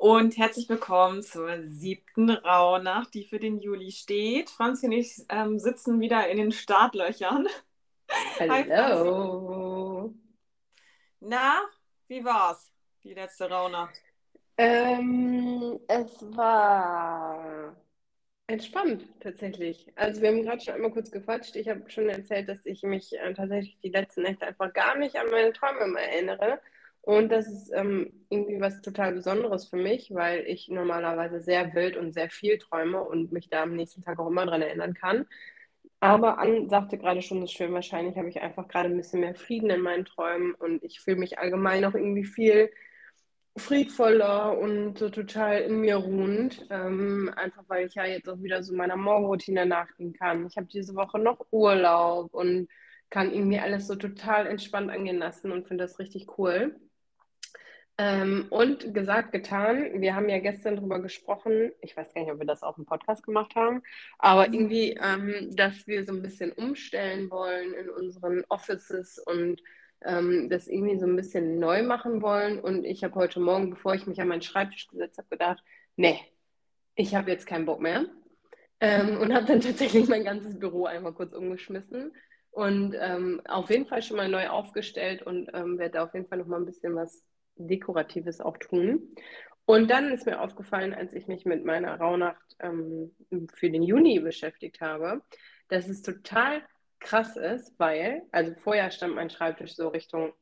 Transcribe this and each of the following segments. und herzlich willkommen zur 7. Rauhnacht, die für den Juli steht. Franzi und ich sitzen wieder in den Startlöchern. Hallo. Na, wie war's, die letzte Rauhnacht? Es war entspannt tatsächlich. Also wir haben gerade schon einmal kurz gequatscht. Ich habe schon erzählt, dass ich mich tatsächlich die letzten Nächte einfach gar nicht an meine Träume mehr erinnere. Und das ist irgendwie was total Besonderes für mich, weil ich normalerweise sehr wild und sehr viel träume und mich da am nächsten Tag auch immer dran erinnern kann. Aber Ann sagte gerade schon so schön, wahrscheinlich habe ich einfach gerade ein bisschen mehr Frieden in meinen Träumen und ich fühle mich allgemein auch irgendwie viel friedvoller und so total in mir ruhend. Einfach weil ich ja jetzt auch wieder so meiner Morgenroutine nachgehen kann. Ich habe diese Woche noch Urlaub und kann irgendwie alles so total entspannt angehen lassen und finde das richtig cool. Und gesagt, getan, wir haben ja gestern drüber gesprochen, ich weiß gar nicht, ob wir das auch im Podcast gemacht haben, aber irgendwie, dass wir so ein bisschen umstellen wollen in unseren Offices und das irgendwie so ein bisschen neu machen wollen. Und ich habe heute Morgen, bevor ich mich an meinen Schreibtisch gesetzt habe, gedacht, nee, ich habe jetzt keinen Bock mehr. Und habe dann tatsächlich mein ganzes Büro einmal kurz umgeschmissen. Und auf jeden Fall schon mal neu aufgestellt und werde auf jeden Fall noch mal ein bisschen was Dekoratives auch tun. Und dann ist mir aufgefallen, als ich mich mit meiner Rauhnacht für den Juni beschäftigt habe, dass es total krass ist, weil, also vorher stand mein Schreibtisch so Richtung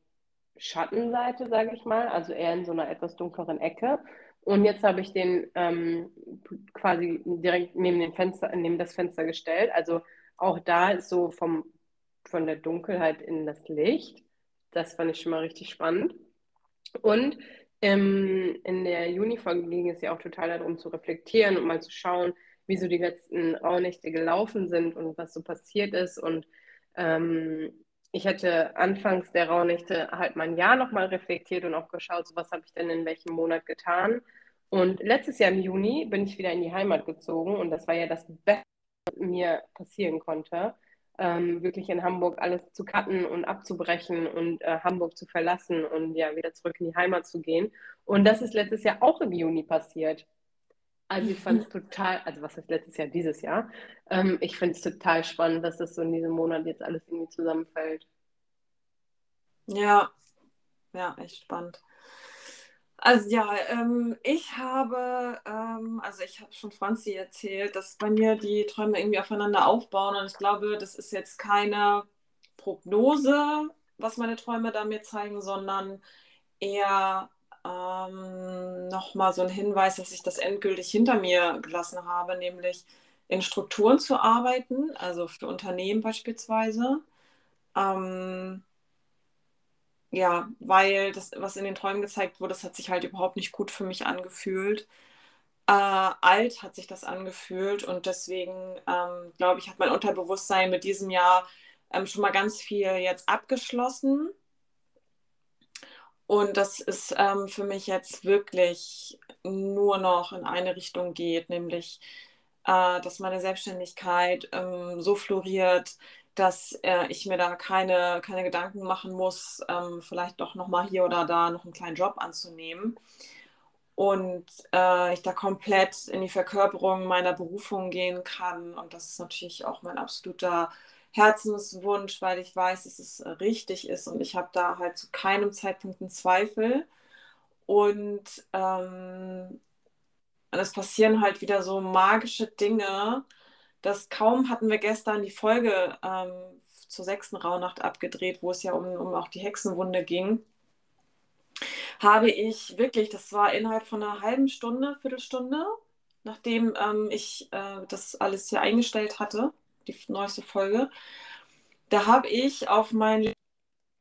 Schattenseite, sage ich mal, also eher in so einer etwas dunkleren Ecke. Und jetzt habe ich den quasi direkt neben das Fenster gestellt. Also auch da ist so von der Dunkelheit in das Licht. Das fand ich schon mal richtig spannend. Und in der Juni-Folge ging es ja auch total darum zu reflektieren und mal zu schauen, wie so die letzten Rauhnächte gelaufen sind und was so passiert ist. Und ich hatte anfangs der Rauhnächte halt mein Jahr nochmal reflektiert und auch geschaut, so was habe ich denn in welchem Monat getan. Und letztes Jahr im Juni bin ich wieder in die Heimat gezogen und das war ja das Beste, was mir passieren konnte. Wirklich in Hamburg alles zu cutten und abzubrechen und Hamburg zu verlassen und ja wieder zurück in die Heimat zu gehen. Und das ist letztes Jahr auch im Juni passiert. Also ich fand es total, also was heißt letztes Jahr, dieses Jahr. Ich finde es total spannend, dass das so in diesem Monat jetzt alles irgendwie zusammenfällt. Ja, echt spannend. Also ja, ich habe schon Franzi erzählt, dass bei mir die Träume irgendwie aufeinander aufbauen und ich glaube, das ist jetzt keine Prognose, was meine Träume da mir zeigen, sondern eher nochmal so ein Hinweis, dass ich das endgültig hinter mir gelassen habe, nämlich in Strukturen zu arbeiten, also für Unternehmen beispielsweise. Ja, weil das, was in den Träumen gezeigt wurde, das hat sich halt überhaupt nicht gut für mich angefühlt. Alt hat sich das angefühlt und deswegen, glaube ich, hat mein Unterbewusstsein mit diesem Jahr schon mal ganz viel jetzt abgeschlossen. Und das ist für mich jetzt wirklich nur noch in eine Richtung geht, nämlich, dass meine Selbstständigkeit so floriert, dass ich mir da keine Gedanken machen muss, vielleicht doch nochmal hier oder da noch einen kleinen Job anzunehmen. Und ich da komplett in die Verkörperung meiner Berufung gehen kann. Und das ist natürlich auch mein absoluter Herzenswunsch, weil ich weiß, dass es richtig ist. Und ich habe da halt zu keinem Zeitpunkt einen Zweifel. Und es passieren halt wieder so magische Dinge. Das kaum hatten wir gestern die Folge zur 6. Rauhnacht abgedreht, wo es ja um auch die Hexenwunde ging, habe ich wirklich, das war innerhalb von einer halben Stunde, Viertelstunde, nachdem ich das alles hier eingestellt hatte, die neueste Folge, da habe ich auf mein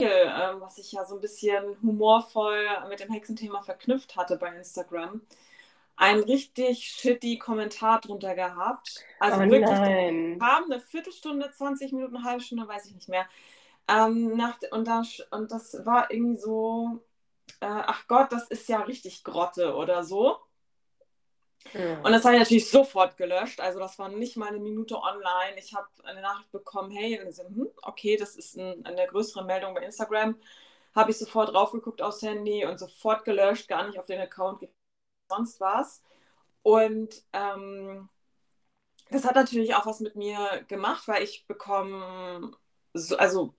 was ich ja so ein bisschen humorvoll mit dem Hexenthema verknüpft hatte bei Instagram, einen richtig shitty Kommentar drunter gehabt. Also wirklich, kam eine Viertelstunde, 20 Minuten, eine halbe Stunde, weiß ich nicht mehr. Und das war irgendwie so, ach Gott, das ist ja richtig Grotte oder so. Ja. Und das habe ich natürlich sofort gelöscht. Also das war nicht mal eine Minute online. Ich habe eine Nachricht bekommen, hey, okay, das ist eine größere Meldung bei Instagram. Habe ich sofort draufgeguckt aufs Handy und sofort gelöscht, gar nicht auf den Account sonst was. Und das hat natürlich auch was mit mir gemacht, weil ich bekomme, also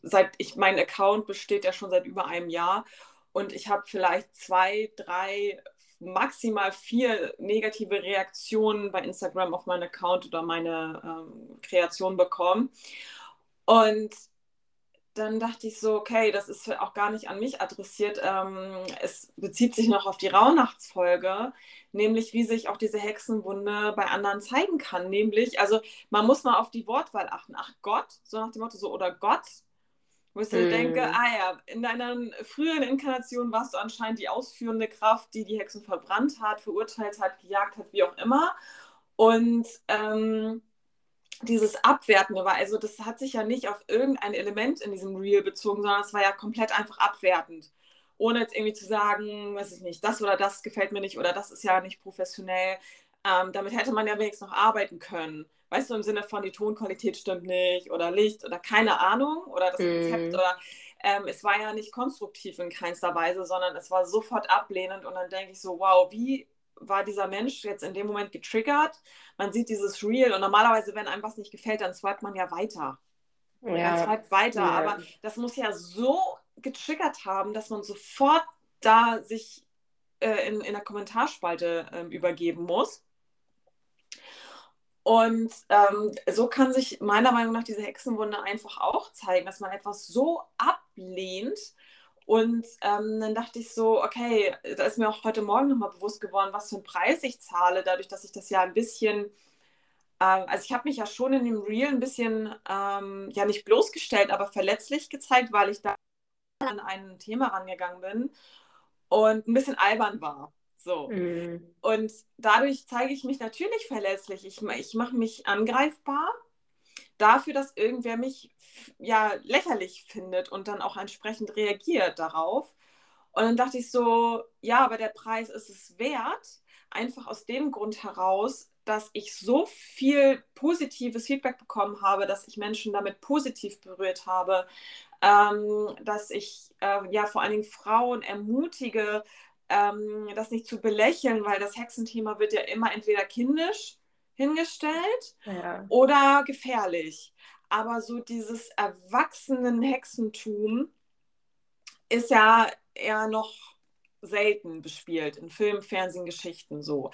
mein Account besteht ja schon seit über einem Jahr und ich habe vielleicht 2, 3, maximal 4 negative Reaktionen bei Instagram auf meinen Account oder meine Kreation bekommen. Und dann dachte ich so, okay, das ist auch gar nicht an mich adressiert. Es bezieht sich noch auf die Rauhnachtsfolge, nämlich wie sich auch diese Hexenwunde bei anderen zeigen kann. Nämlich, also man muss mal auf die Wortwahl achten. Ach Gott, so nach dem Motto so, oder Gott. Wo ich dann denke, in deiner früheren Inkarnation warst du anscheinend die ausführende Kraft, die die Hexen verbrannt hat, verurteilt hat, gejagt hat, wie auch immer. Und dieses Abwertende war, also das hat sich ja nicht auf irgendein Element in diesem Reel bezogen, sondern es war ja komplett einfach abwertend. Ohne jetzt irgendwie zu sagen, weiß ich nicht, das oder das gefällt mir nicht oder das ist ja nicht professionell. Damit hätte man ja wenigstens noch arbeiten können. Weißt du, im Sinne von, die Tonqualität stimmt nicht oder Licht oder keine Ahnung oder das Konzept oder es war ja nicht konstruktiv in keinster Weise, sondern es war sofort ablehnend und dann denke ich so, wow, wie war dieser Mensch jetzt in dem Moment getriggert? Man sieht dieses Reel und normalerweise, wenn einem was nicht gefällt, dann swipet man ja weiter. Ja. Man swipet weiter, ja. Aber das muss ja so getriggert haben, dass man sofort da sich in der Kommentarspalte übergeben muss. Und so kann sich meiner Meinung nach diese Hexenwunde einfach auch zeigen, dass man etwas so ablehnt. Und dann dachte ich so, okay, da ist mir auch heute Morgen nochmal bewusst geworden, was für einen Preis ich zahle, dadurch, dass ich das ja ein bisschen, also ich habe mich ja schon in dem Reel ein bisschen, ja nicht bloßgestellt, aber verletzlich gezeigt, weil ich da an ein Thema rangegangen bin und ein bisschen albern war. So. Und dadurch zeige ich mich natürlich verletzlich. Ich mache mich angreifbar dafür, dass irgendwer mich ja lächerlich findet und dann auch entsprechend reagiert darauf. Und dann dachte ich so, ja, aber der Preis ist es wert, einfach aus dem Grund heraus, dass ich so viel positives Feedback bekommen habe, dass ich Menschen damit positiv berührt habe, dass ich ja vor allen Dingen Frauen ermutige, das nicht zu belächeln, weil das Hexenthema wird ja immer entweder kindisch hingestellt oder gefährlich. Aber so dieses erwachsenen Hexentum ist ja eher noch selten bespielt in Filmen, Fernsehen, Geschichten so.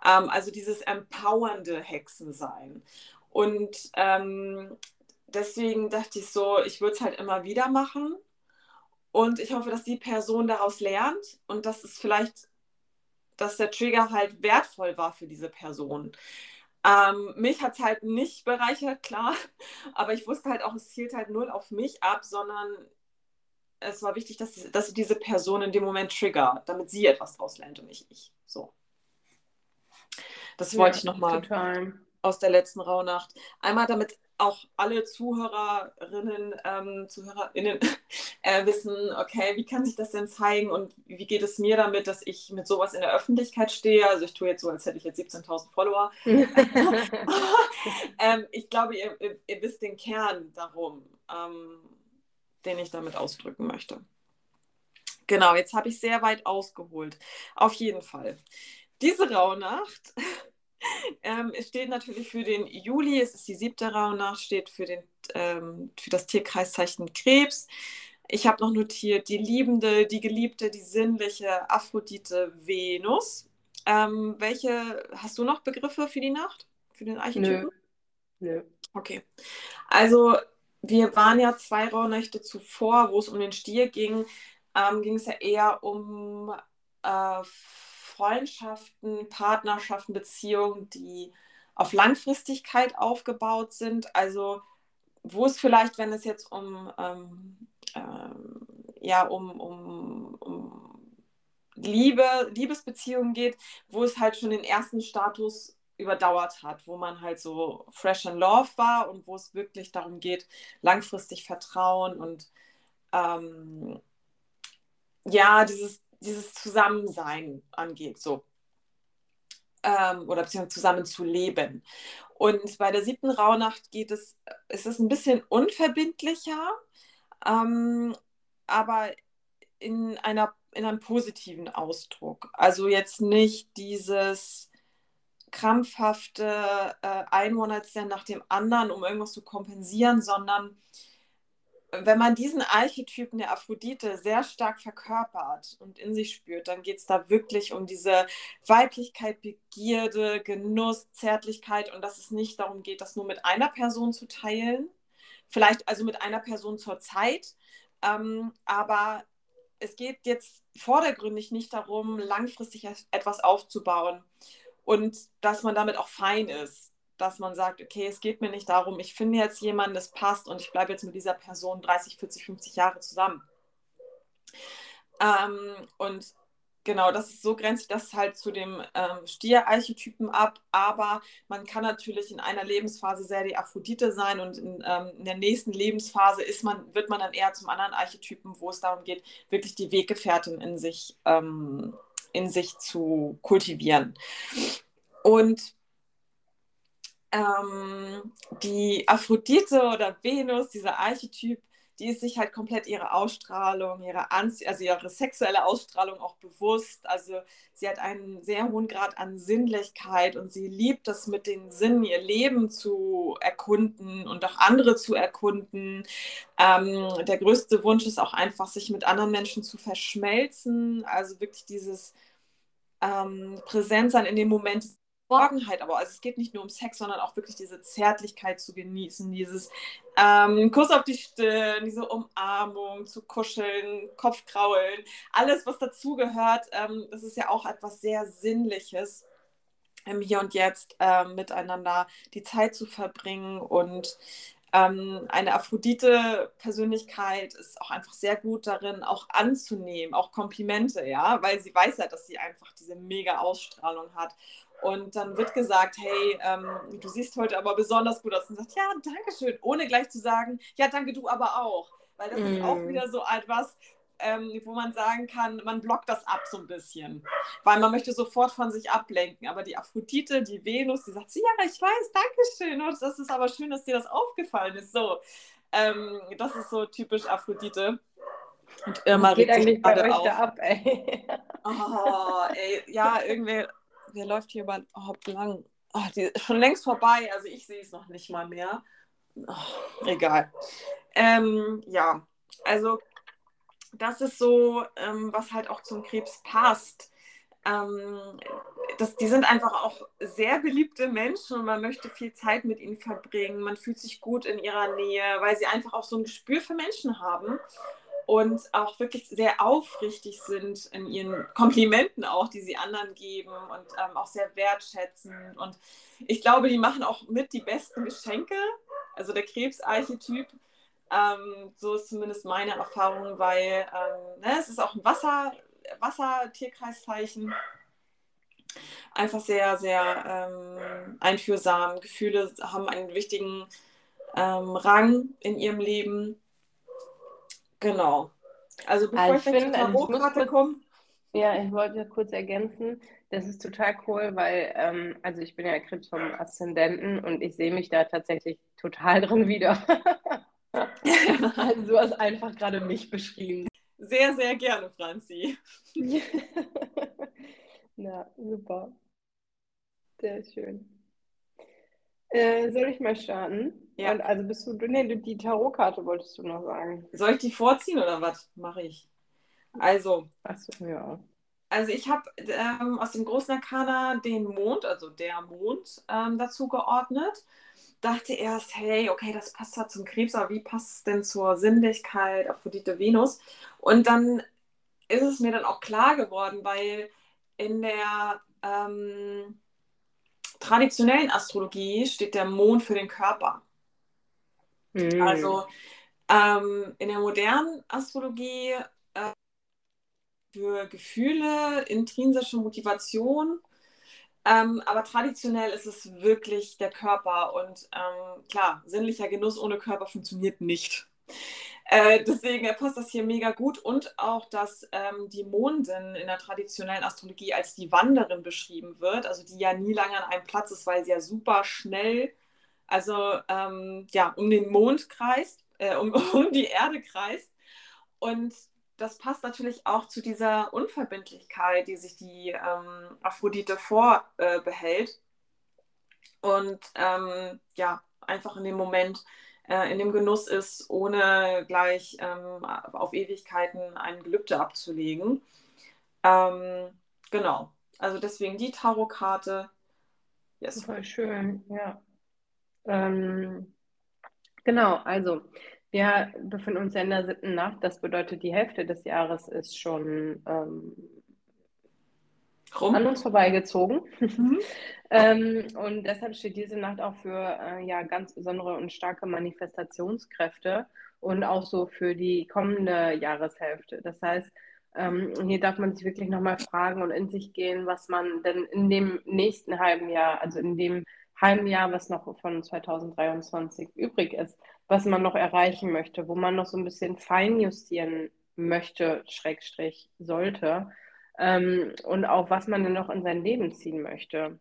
Also dieses empowernde Hexensein. Und deswegen dachte ich so, ich würde es halt immer wieder machen. Und ich hoffe, dass die Person daraus lernt und dass es vielleicht, dass der Trigger halt wertvoll war für diese Person. Mich hat es halt nicht bereichert, klar, aber ich wusste halt auch, es zielt halt null auf mich ab, sondern es war wichtig, dass diese Person in dem Moment trigger, damit sie etwas draus lernt und nicht ich. So. Das wollte ich nochmal aus der letzten Rauhnacht. Einmal damit auch alle ZuhörerInnen wissen, okay, wie kann sich das denn zeigen und wie geht es mir damit, dass ich mit sowas in der Öffentlichkeit stehe? Also ich tue jetzt so, als hätte ich jetzt 17.000 Follower. Ich glaube, ihr wisst den Kern darum, den ich damit ausdrücken möchte. Genau, jetzt habe ich sehr weit ausgeholt. Auf jeden Fall. Diese Rauhnacht es steht natürlich für den Juli, es ist die 7. Rauhnacht, steht für das Tierkreiszeichen Krebs. Ich habe noch notiert die Liebende, die Geliebte, die Sinnliche, Aphrodite, Venus. Welche hast du noch Begriffe für die Nacht? Für den Archetypen? Nö. Okay. Also wir waren ja 2 Rauhnächte zuvor, wo es um den Stier ging, ging es ja eher um Freundschaften, Partnerschaften, Beziehungen, die auf Langfristigkeit aufgebaut sind. Also wo es vielleicht, wenn es jetzt um Liebesbeziehungen geht, wo es halt schon den ersten Status überdauert hat, wo man halt so fresh in love war und wo es wirklich darum geht, langfristig Vertrauen und dieses Zusammensein angeht, so. Oder beziehungsweise zusammen zu leben. Und bei der 7. Rauhnacht ist es ein bisschen unverbindlicher, aber in einer in einem positiven Ausdruck. Also jetzt nicht dieses krampfhafte ein Monatsjahr nach dem anderen, um irgendwas zu kompensieren, sondern wenn man diesen Archetypen der Aphrodite sehr stark verkörpert und in sich spürt, dann geht es da wirklich um diese Weiblichkeit, Begierde, Genuss, Zärtlichkeit und dass es nicht darum geht, das nur mit einer Person zu teilen, vielleicht also mit einer Person zur Zeit, aber es geht jetzt vordergründig nicht darum, langfristig etwas aufzubauen und dass man damit auch fein ist. Dass man sagt, okay, es geht mir nicht darum, ich finde jetzt jemanden, das passt und ich bleibe jetzt mit dieser Person 30, 40, 50 Jahre zusammen. Und genau, das ist so, grenzt das halt zu dem Stier-Archetypen ab, aber man kann natürlich in einer Lebensphase sehr die Aphrodite sein und in der nächsten Lebensphase wird man dann eher zum anderen Archetypen, wo es darum geht, wirklich die Weggefährtin in sich zu kultivieren. Und die Aphrodite oder Venus, dieser Archetyp, die ist sich halt komplett ihrer Ausstrahlung, ihre sexuelle Ausstrahlung auch bewusst. Also sie hat einen sehr hohen Grad an Sinnlichkeit und sie liebt es, mit den Sinnen ihr Leben zu erkunden und auch andere zu erkunden. Der größte Wunsch ist auch einfach, sich mit anderen Menschen zu verschmelzen. Also wirklich dieses Präsenzsein in dem Moment, Geborgenheit, aber also es geht nicht nur um Sex, sondern auch wirklich diese Zärtlichkeit zu genießen, dieses Kuss auf die Stirn, diese Umarmung, zu kuscheln, Kopfkraulen, alles, was dazugehört, das ist ja auch etwas sehr Sinnliches, im Hier und Jetzt miteinander die Zeit zu verbringen und eine Aphrodite-Persönlichkeit ist auch einfach sehr gut darin, auch anzunehmen, auch Komplimente, ja, weil sie weiß ja, dass sie einfach diese mega Ausstrahlung hat. Und dann wird gesagt, hey, du siehst heute aber besonders gut aus. Und sagt, ja, danke schön, ohne gleich zu sagen, ja, danke du aber auch. Weil das ist auch wieder so etwas, wo man sagen kann, man blockt das ab so ein bisschen. Weil man möchte sofort von sich ablenken. Aber die Aphrodite, die Venus, die sagt, ja, ich weiß, danke schön. Und das ist aber schön, dass dir das aufgefallen ist. So, das ist so typisch Aphrodite. Und Irma regt sich gerade auf. Ab, ey. Oh, ey, ja, irgendwie... Der läuft hier überhaupt lang. Oh, die ist schon längst vorbei, also ich sehe es noch nicht mal mehr. Oh, egal. Ja, also das ist so, was halt auch zum Krebs passt. Die sind einfach auch sehr beliebte Menschen und man möchte viel Zeit mit ihnen verbringen. Man fühlt sich gut in ihrer Nähe, weil sie einfach auch so ein Gespür für Menschen haben. Und auch wirklich sehr aufrichtig sind in ihren Komplimenten auch, die sie anderen geben und auch sehr wertschätzend. Und ich glaube, die machen auch mit die besten Geschenke, also der Krebsarchetyp. So ist zumindest meine Erfahrung, weil es ist auch ein Wassertierkreiszeichen. Einfach sehr, sehr einfühlsam. Gefühle haben einen wichtigen Rang in ihrem Leben. Genau. Also bevor ich jetzt zur Hochkarte komme. Ja, ich wollte kurz ergänzen, das ist total cool, weil also ich bin ja Krebs vom Aszendenten und ich sehe mich da tatsächlich total drin wieder. Also du hast einfach gerade mich beschrieben. Sehr, sehr gerne, Franzi. Na, super. Sehr schön. Soll ich mal starten? Ja. Und also die Tarotkarte wolltest du noch sagen. Soll ich die vorziehen oder was mache ich? Also, achso, ja. Also ich habe aus dem großen Arcana den Mond, also der Mond, dazu geordnet. Dachte erst, hey, okay, das passt zwar zum Krebs, aber wie passt es denn zur Sinnlichkeit, Aphrodite, Venus? Und dann ist es mir dann auch klar geworden, weil in der... traditionellen Astrologie steht der Mond für den Körper. Also in der modernen Astrologie für Gefühle, intrinsische Motivation, aber traditionell ist es wirklich der Körper und klar, sinnlicher Genuss ohne Körper funktioniert nicht. Deswegen passt das hier mega gut und auch, dass die Mondin in der traditionellen Astrologie als die Wanderin beschrieben wird, also die ja nie lange an einem Platz ist, weil sie ja super schnell, also um den Mond kreist, um die Erde kreist und das passt natürlich auch zu dieser Unverbindlichkeit, die sich die Aphrodite vorbehält. Und ja, einfach in dem Moment in dem Genuss ist, ohne gleich auf Ewigkeiten ein Gelübde abzulegen. Genau, also deswegen die Tarotkarte. Yes. Super schön, ja. Genau, also wir befinden uns ja in der 7. Nacht, das bedeutet, die Hälfte des Jahres ist schon an uns vorbeigezogen. Und deshalb steht diese Nacht auch für ja, ganz besondere und starke Manifestationskräfte und auch so für die kommende Jahreshälfte. Das heißt, hier darf man sich wirklich nochmal fragen und in sich gehen, was man denn in dem nächsten halben Jahr, also in dem halben Jahr, was noch von 2023 übrig ist, was man noch erreichen möchte, wo man noch so ein bisschen feinjustieren möchte, Schrägstrich sollte. Und auch, was man denn noch in sein Leben ziehen möchte.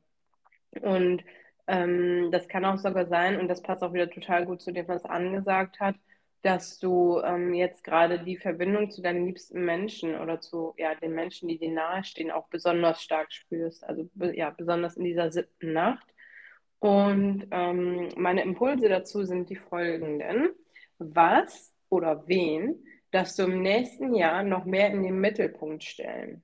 Und das kann auch sogar sein, und das passt auch wieder total gut zu dem, was Ann gesagt hat, dass du jetzt gerade die Verbindung zu deinen liebsten Menschen oder zu ja, den Menschen, die dir nahestehen, auch besonders stark spürst. Also ja, besonders in dieser 7. Nacht. Und meine Impulse dazu sind die folgenden. Was oder wen darfst du im nächsten Jahr noch mehr in den Mittelpunkt stellen?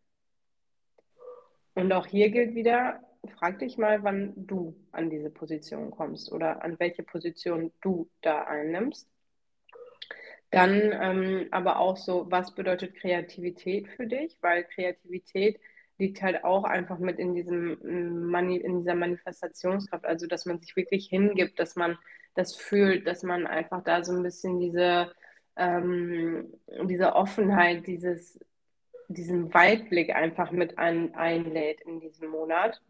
Und auch hier gilt wieder, frag dich mal, wann du an diese Position kommst oder an welche Position du da einnimmst. Dann aber auch so, was bedeutet Kreativität für dich? Weil Kreativität liegt halt auch einfach mit in diesem in dieser Manifestationskraft, also dass man sich wirklich hingibt, dass man das fühlt, dass man einfach da so ein bisschen diese Offenheit, diesen Weitblick einfach mit einlädt in diesem Monat.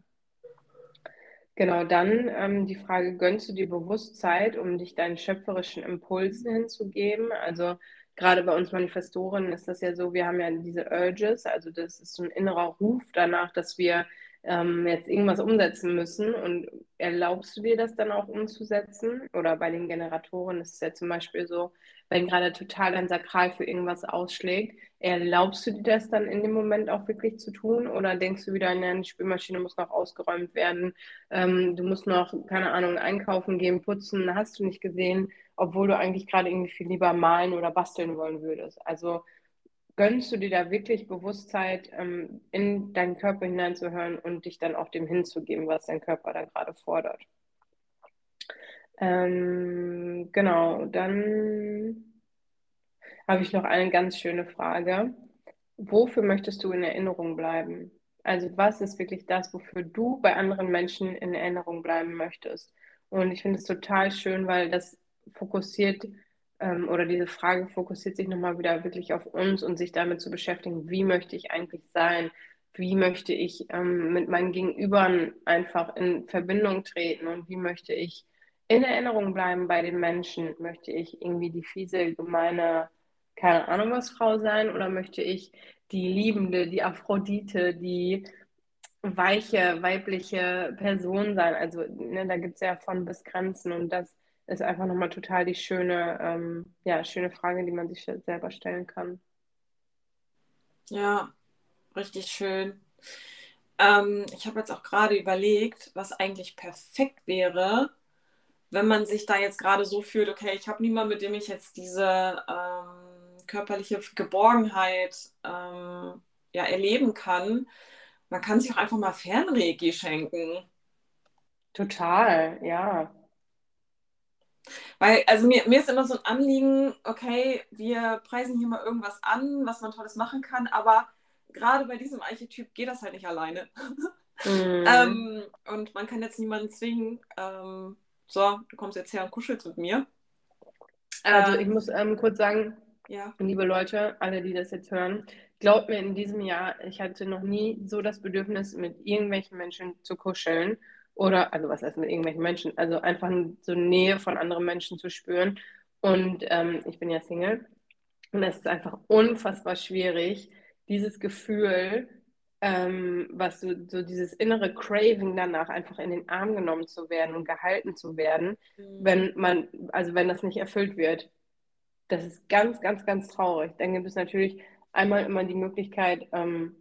Genau, dann die Frage, gönnst du dir bewusst Zeit, um dich deinen schöpferischen Impulsen hinzugeben? Also gerade bei uns Manifestoren ist das ja so, wir haben ja diese Urges, also das ist so ein innerer Ruf danach, dass wir jetzt irgendwas umsetzen müssen. Und erlaubst du dir das dann auch umzusetzen? Oder bei den Generatoren ist es ja zum Beispiel so, wenn gerade total ein Sakral für irgendwas ausschlägt, erlaubst du dir das dann in dem Moment auch wirklich zu tun? Oder denkst du wieder, nein, die Spülmaschine muss noch ausgeräumt werden, du musst noch, keine Ahnung, einkaufen gehen, putzen, hast du nicht gesehen, obwohl du eigentlich gerade irgendwie viel lieber malen oder basteln wollen würdest. Also gönnst du dir da wirklich Bewusstheit, in deinen Körper hineinzuhören und dich dann auch dem hinzugeben, was dein Körper da gerade fordert? Genau, dann habe ich noch eine ganz schöne Frage. Wofür möchtest du in Erinnerung bleiben? Also was ist wirklich das, wofür du bei anderen Menschen in Erinnerung bleiben möchtest? Und ich finde es total schön, weil das fokussiert oder diese Frage fokussiert sich nochmal wieder wirklich auf uns und sich damit zu beschäftigen, wie möchte ich eigentlich sein, wie möchte ich mit meinen Gegenübern einfach in Verbindung treten und wie möchte ich in Erinnerung bleiben bei den Menschen. Möchte ich irgendwie die fiese, gemeine, keine Ahnung was Frau sein oder möchte ich die Liebende, die Aphrodite, die weiche, weibliche Person sein? Also ne, da gibt es ja von bis Grenzen und das ist einfach nochmal total die schöne, ja, schöne Frage, die man sich selber stellen kann. Ja, richtig schön. Ich habe jetzt auch gerade überlegt, was eigentlich perfekt wäre, wenn man sich da jetzt gerade so fühlt, okay, ich habe niemanden, mit dem ich jetzt diese körperliche Geborgenheit ja, erleben kann. Man kann sich auch einfach mal Fernregie schenken. Total, ja. Weil, also mir ist immer so ein Anliegen, okay, wir preisen hier mal irgendwas an, was man Tolles machen kann, aber gerade bei diesem Archetyp geht das halt nicht alleine. Und man kann jetzt niemanden zwingen, so, du kommst jetzt her und kuschelst mit mir. Also ich muss kurz sagen, ja, liebe Leute, alle, die das jetzt hören, glaubt mir, in diesem Jahr, ich hatte noch nie so das Bedürfnis, mit irgendwelchen Menschen zu kuscheln. Oder, also was heißt mit irgendwelchen Menschen, also einfach so Nähe von anderen Menschen zu spüren. Und ich bin ja Single. Und es ist einfach unfassbar schwierig, dieses Gefühl, was so dieses innere Craving danach, einfach in den Arm genommen zu werden und gehalten zu werden, wenn das nicht erfüllt wird. Das ist ganz, ganz, ganz traurig. Dann gibt es natürlich einmal immer die Möglichkeit, also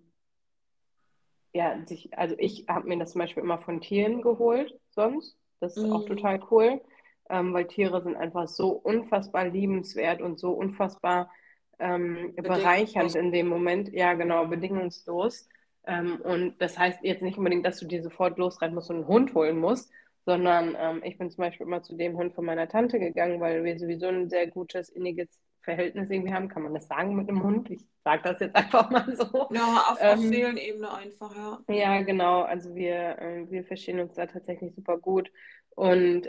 ich habe mir das zum Beispiel immer von Tieren geholt sonst. Das ist auch total cool, weil Tiere sind einfach so unfassbar liebenswert und so unfassbar bereichernd in dem Moment. Ja, genau, bedingungslos. Und das heißt jetzt nicht unbedingt, dass du dir sofort losreiten musst und einen Hund holen musst, sondern ich bin zum Beispiel immer zu dem Hund von meiner Tante gegangen, weil wir sowieso ein sehr gutes, inniges Verhältnis irgendwie haben. Kann man das sagen mit einem Hund? Ich sage das jetzt einfach mal so. Ja, auf Seelenebene einfach, ja. Ja, genau. Also wir verstehen uns da tatsächlich super gut. Und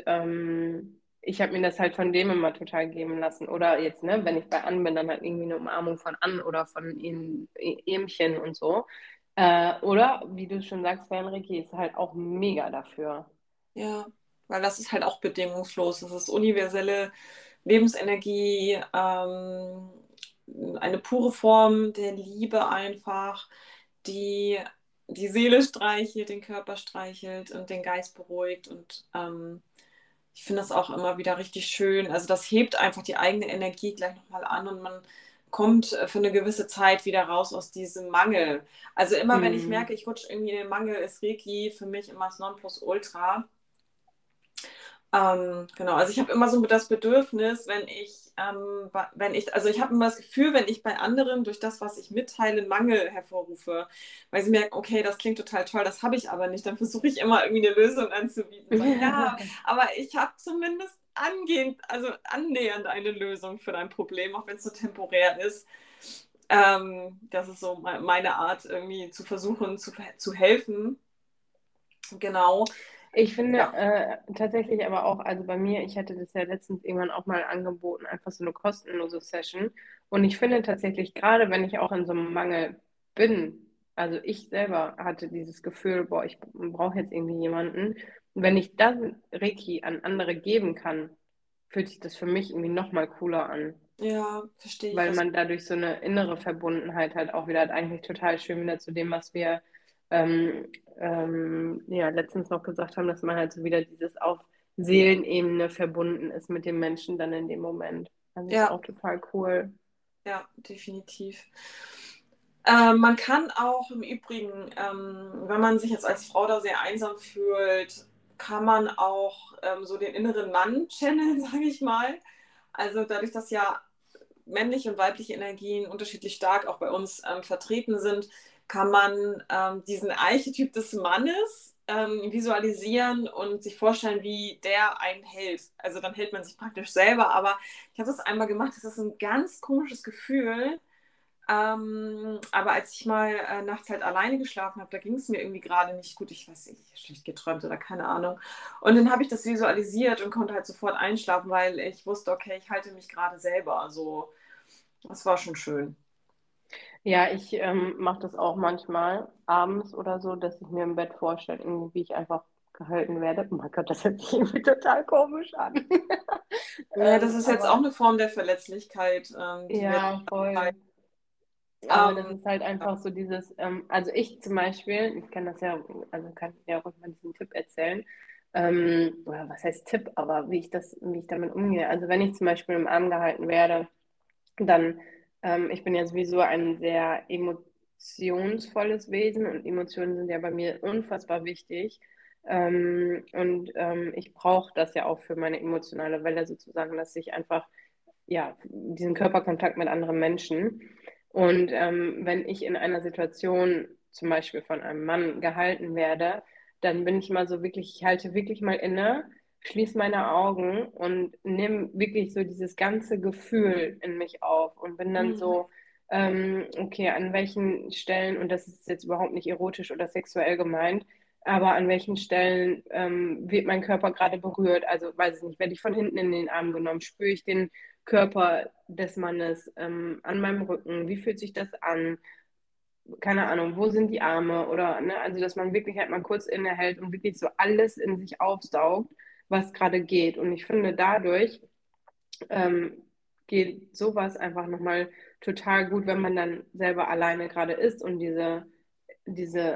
ich habe mir das halt von dem immer total geben lassen. Oder jetzt, ne, wenn ich bei Ann bin, dann halt irgendwie eine Umarmung von Ann oder von ihrem Ähmchen und so. Oder, wie du schon sagst, Henrike ist halt auch mega dafür. Ja, weil das ist halt auch bedingungslos. Das ist universelle Lebensenergie, eine pure Form der Liebe einfach, die die Seele streichelt, den Körper streichelt und den Geist beruhigt. Und ich finde das auch immer wieder richtig schön. Also das hebt einfach die eigene Energie gleich nochmal an und man kommt für eine gewisse Zeit wieder raus aus diesem Mangel. Also immer, wenn ich merke, ich rutsche irgendwie in den Mangel, ist Reiki für mich immer das Nonplusultra. Genau, also ich habe immer so das Bedürfnis, ich habe immer das Gefühl, wenn ich bei anderen durch das, was ich mitteile, Mangel hervorrufe, weil sie merken, okay, das klingt total toll, das habe ich aber nicht, dann versuche ich immer irgendwie eine Lösung anzubieten. Ja, aber ich habe zumindest annähernd eine Lösung für dein Problem, auch wenn es so temporär ist. Das ist so meine Art, irgendwie zu versuchen, zu helfen. Genau. Ich finde tatsächlich aber auch, also bei mir, ich hatte das ja letztens irgendwann auch mal angeboten, einfach so eine kostenlose Session. Und ich finde tatsächlich, gerade wenn ich auch in so einem Mangel bin, also ich selber hatte dieses Gefühl, boah, ich brauche jetzt irgendwie jemanden. Und wenn ich dann Reiki an andere geben kann, fühlt sich das für mich irgendwie nochmal cooler an. Ja, verstehe ich. Weil man dadurch so eine innere Verbundenheit halt auch wieder hat, eigentlich total schön wieder zu dem, was wir letztens noch gesagt haben, dass man halt so wieder dieses auf Seelenebene verbunden ist mit dem Menschen dann in dem Moment. Das ist auch total cool. Ja, definitiv. Man kann auch im Übrigen, wenn man sich jetzt als Frau da sehr einsam fühlt, kann man auch so den inneren Mann channeln, sage ich mal. Also dadurch, dass ja männliche und weibliche Energien unterschiedlich stark auch bei uns vertreten sind, kann man diesen Archetyp des Mannes visualisieren und sich vorstellen, wie der einen hält. Also dann hält man sich praktisch selber, aber ich habe das einmal gemacht, das ist ein ganz komisches Gefühl, aber als ich mal nachts halt alleine geschlafen habe, da ging es mir irgendwie gerade nicht gut, ich weiß nicht, ich habe schlecht geträumt oder keine Ahnung, und dann habe ich das visualisiert und konnte halt sofort einschlafen, weil ich wusste, okay, ich halte mich gerade selber, also das war schon schön. Ja, ich mache das auch manchmal abends oder so, dass ich mir im Bett vorstelle, irgendwie, wie ich einfach gehalten werde. Oh mein Gott, das hört sich irgendwie total komisch an. Ja, das ist jetzt auch eine Form der Verletzlichkeit. Ja, voll. Aber das ist halt einfach so dieses, also ich zum Beispiel, kann ja ruhig mal diesen Tipp erzählen, oder was heißt Tipp, aber wie ich damit umgehe. Also wenn ich zum Beispiel im Arm gehalten werde, dann ich bin ja sowieso ein sehr emotionsvolles Wesen und Emotionen sind ja bei mir unfassbar wichtig. Und ich brauche das ja auch für meine emotionale Welle sozusagen, dass ich einfach diesen Körperkontakt mit anderen Menschen. Und wenn ich in einer Situation zum Beispiel von einem Mann gehalten werde, dann bin ich mal so wirklich, ich halte wirklich mal inne, schließe meine Augen und nehme wirklich so dieses ganze Gefühl in mich auf und bin dann so, okay, an welchen Stellen, und das ist jetzt überhaupt nicht erotisch oder sexuell gemeint, aber an welchen Stellen wird mein Körper gerade berührt, also weiß ich nicht, werde ich von hinten in den Arm genommen, spüre ich den Körper des Mannes an meinem Rücken, wie fühlt sich das an, keine Ahnung, wo sind die Arme oder, ne, also dass man wirklich halt mal kurz innehält und wirklich so alles in sich aufsaugt, was gerade geht. Und ich finde, dadurch geht sowas einfach nochmal total gut, wenn man dann selber alleine gerade ist und diese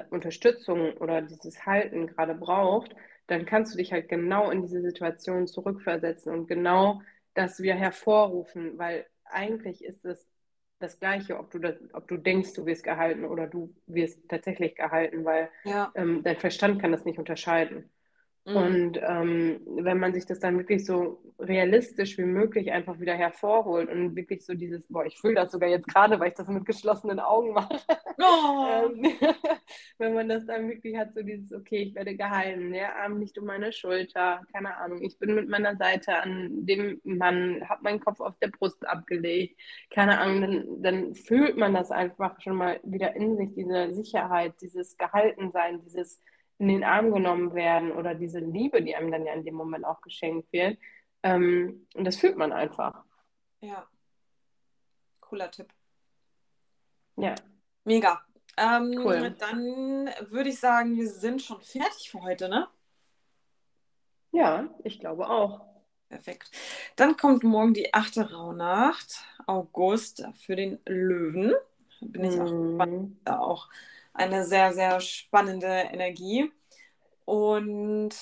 Unterstützung oder dieses Halten gerade braucht, dann kannst du dich halt genau in diese Situation zurückversetzen und genau das wieder hervorrufen, weil eigentlich ist es das Gleiche, ob du denkst, du wirst gehalten oder du wirst tatsächlich gehalten, weil dein Verstand kann das nicht unterscheiden. Mhm. Und wenn man sich das dann wirklich so realistisch wie möglich einfach wieder hervorholt und wirklich so dieses, boah, ich fühle das sogar jetzt gerade, weil ich das mit geschlossenen Augen mache. Oh. Wenn man das dann wirklich hat, so dieses, okay, ich werde gehalten, der Arm liegt um meine Schulter, keine Ahnung, ich bin mit meiner Seite an dem Mann, habe meinen Kopf auf der Brust abgelegt, keine Ahnung, dann fühlt man das einfach schon mal wieder in sich, diese Sicherheit, dieses Gehaltensein, dieses in den Arm genommen werden oder diese Liebe, die einem dann ja in dem Moment auch geschenkt wird. Und das fühlt man einfach. Ja, cooler Tipp. Ja. Mega. Cool. Dann würde ich sagen, wir sind schon fertig für heute, ne? Ja, ich glaube auch. Perfekt. Dann kommt morgen die 8. Rauhnacht, August, für den Löwen. Bin ich auch gespannt. Auch eine sehr, sehr spannende Energie. Und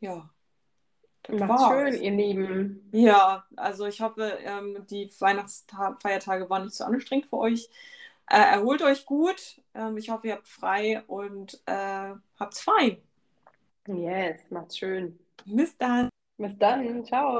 ja. Macht's schön, ihr Lieben. Ja, also ich hoffe, die Weihnachtsfeiertage waren nicht so anstrengend für euch. Erholt euch gut. Ich hoffe, ihr habt frei und habt's fein. Yes, macht's schön. Bis dann. Bis dann. Ciao.